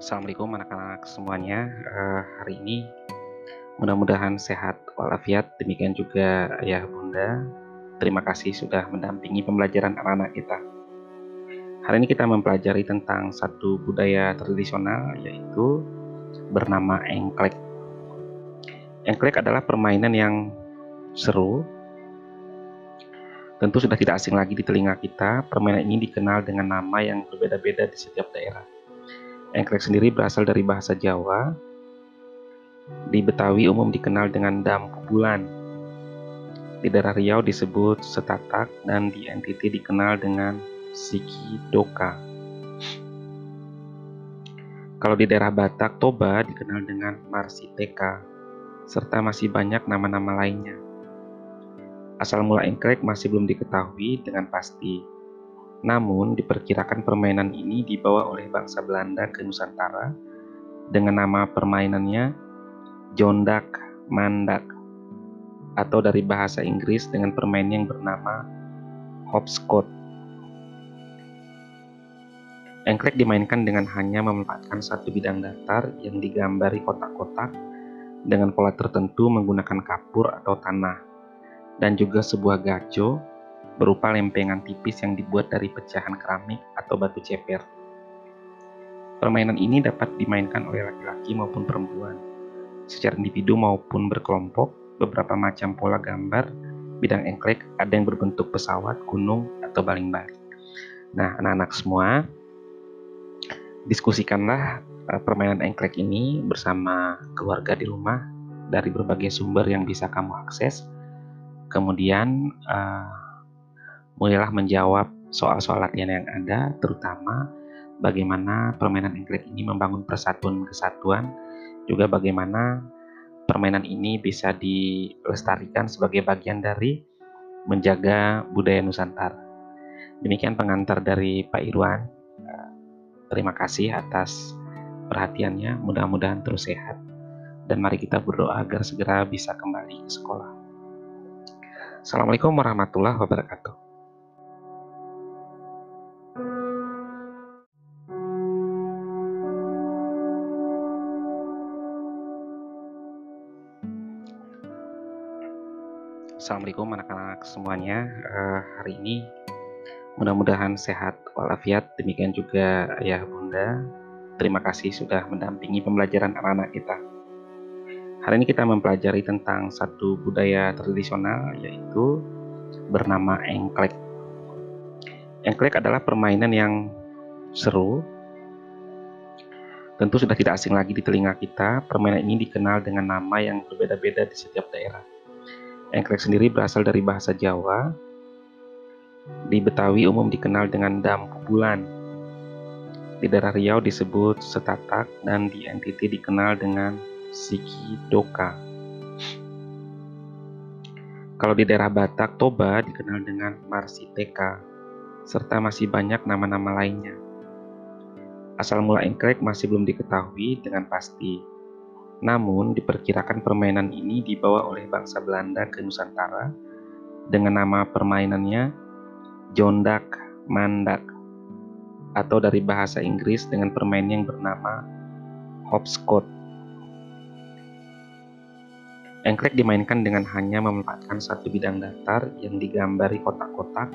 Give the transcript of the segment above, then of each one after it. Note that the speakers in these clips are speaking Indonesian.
Assalamualaikum anak-anak semuanya. Hari ini mudah-mudahan sehat walafiat. Demikian juga ayah bunda. Terima kasih sudah mendampingi pembelajaran anak-anak kita. Hari ini kita mempelajari tentang satu budaya tradisional yaitu bernama engklek. Engklek adalah permainan yang seru. Tentu sudah tidak asing lagi di telinga kita. Permainan ini dikenal dengan nama yang berbeda-beda di setiap daerah. Engklek sendiri berasal dari bahasa Jawa. Di Betawi umum dikenal dengan Dampu Bulan. Di daerah Riau disebut Setatak dan di NTT dikenal dengan Sikidoka. Kalau di daerah Batak, Toba dikenal dengan Marsiteka, serta masih banyak nama-nama lainnya. Asal mula engklek masih belum diketahui dengan pasti. Namun, diperkirakan permainan ini dibawa oleh bangsa Belanda ke Nusantara dengan nama permainannya Jondak Mandak, atau dari bahasa Inggris dengan permainan yang bernama Hopscotch. Engklek dimainkan dengan hanya memanfaatkan satu bidang datar yang digambari kotak-kotak dengan pola tertentu menggunakan kapur atau tanah, dan juga sebuah gaco berupa lempengan tipis yang dibuat dari pecahan keramik atau batu ceper. Permainan ini dapat dimainkan oleh laki-laki maupun perempuan, secara individu maupun berkelompok. Beberapa macam pola gambar bidang engklek ada yang berbentuk pesawat, gunung, atau baling-baling. Nah, anak-anak semua, diskusikanlah permainan engklek ini bersama keluarga di rumah dari berbagai sumber yang bisa kamu akses. Kemudian, mulailah menjawab soal-soal latihan yang ada, terutama bagaimana permainan engklek ini membangun persatuan kesatuan, juga bagaimana permainan ini bisa dilestarikan sebagai bagian dari menjaga budaya Nusantara. Demikian pengantar dari Pak Irwan. Terima kasih atas perhatiannya, mudah-mudahan terus sehat, dan mari kita berdoa agar segera bisa kembali ke sekolah. Assalamualaikum warahmatullahi wabarakatuh. Assalamualaikum anak-anak semuanya. Hari ini mudah-mudahan sehat walafiat. Demikian juga ayah bunda. Terima kasih sudah mendampingi pembelajaran anak-anak kita. Hari ini kita mempelajari tentang satu budaya tradisional yaitu bernama engklek. Engklek adalah permainan yang seru. Tentu sudah tidak asing lagi di telinga kita. Permainan ini dikenal dengan nama yang berbeda-beda di setiap daerah. Engklek sendiri berasal dari bahasa Jawa. Di Betawi umum dikenal dengan Dampu Bulan. Di daerah Riau disebut Setatak dan di NTT dikenal dengan Sikidoka. Kalau di daerah Batak, Toba dikenal dengan Marsiteka, serta masih banyak nama-nama lainnya. Asal mula engklek masih belum diketahui dengan pasti. Namun, diperkirakan permainan ini dibawa oleh bangsa Belanda ke Nusantara dengan nama permainannya Jondak Mandak, atau dari bahasa Inggris dengan permainan yang bernama Hopscotch. Engklek dimainkan dengan hanya memanfaatkan satu bidang datar yang digambari kotak-kotak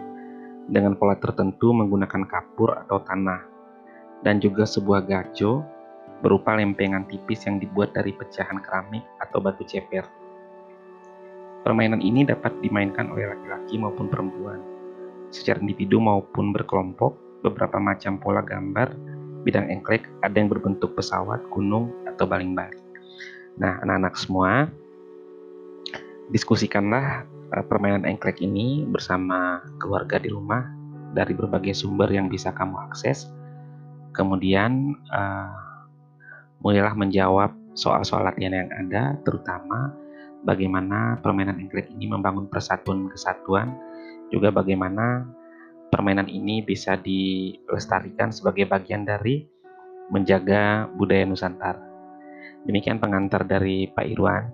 dengan pola tertentu menggunakan kapur atau tanah, dan juga sebuah gaco berupa lempengan tipis yang dibuat dari pecahan keramik atau batu ceper. Permainan ini dapat dimainkan oleh laki-laki maupun perempuan, secara individu maupun berkelompok. Beberapa macam pola gambar bidang engklek ada yang berbentuk pesawat, gunung, atau baling-baling. Nah, anak-anak semua, diskusikanlah permainan engklek ini bersama keluarga di rumah dari berbagai sumber yang bisa kamu akses. Kemudian, mulailah menjawab soal-soal latihan yang ada, terutama bagaimana permainan engklek ini membangun persatuan kesatuan, juga bagaimana permainan ini bisa dilestarikan sebagai bagian dari menjaga budaya Nusantara. Demikian pengantar dari Pak Irwan.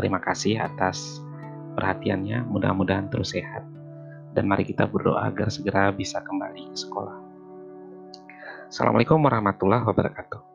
Terima kasih atas perhatiannya, mudah-mudahan terus sehat, dan mari kita berdoa agar segera bisa kembali ke sekolah. Assalamualaikum warahmatullahi wabarakatuh.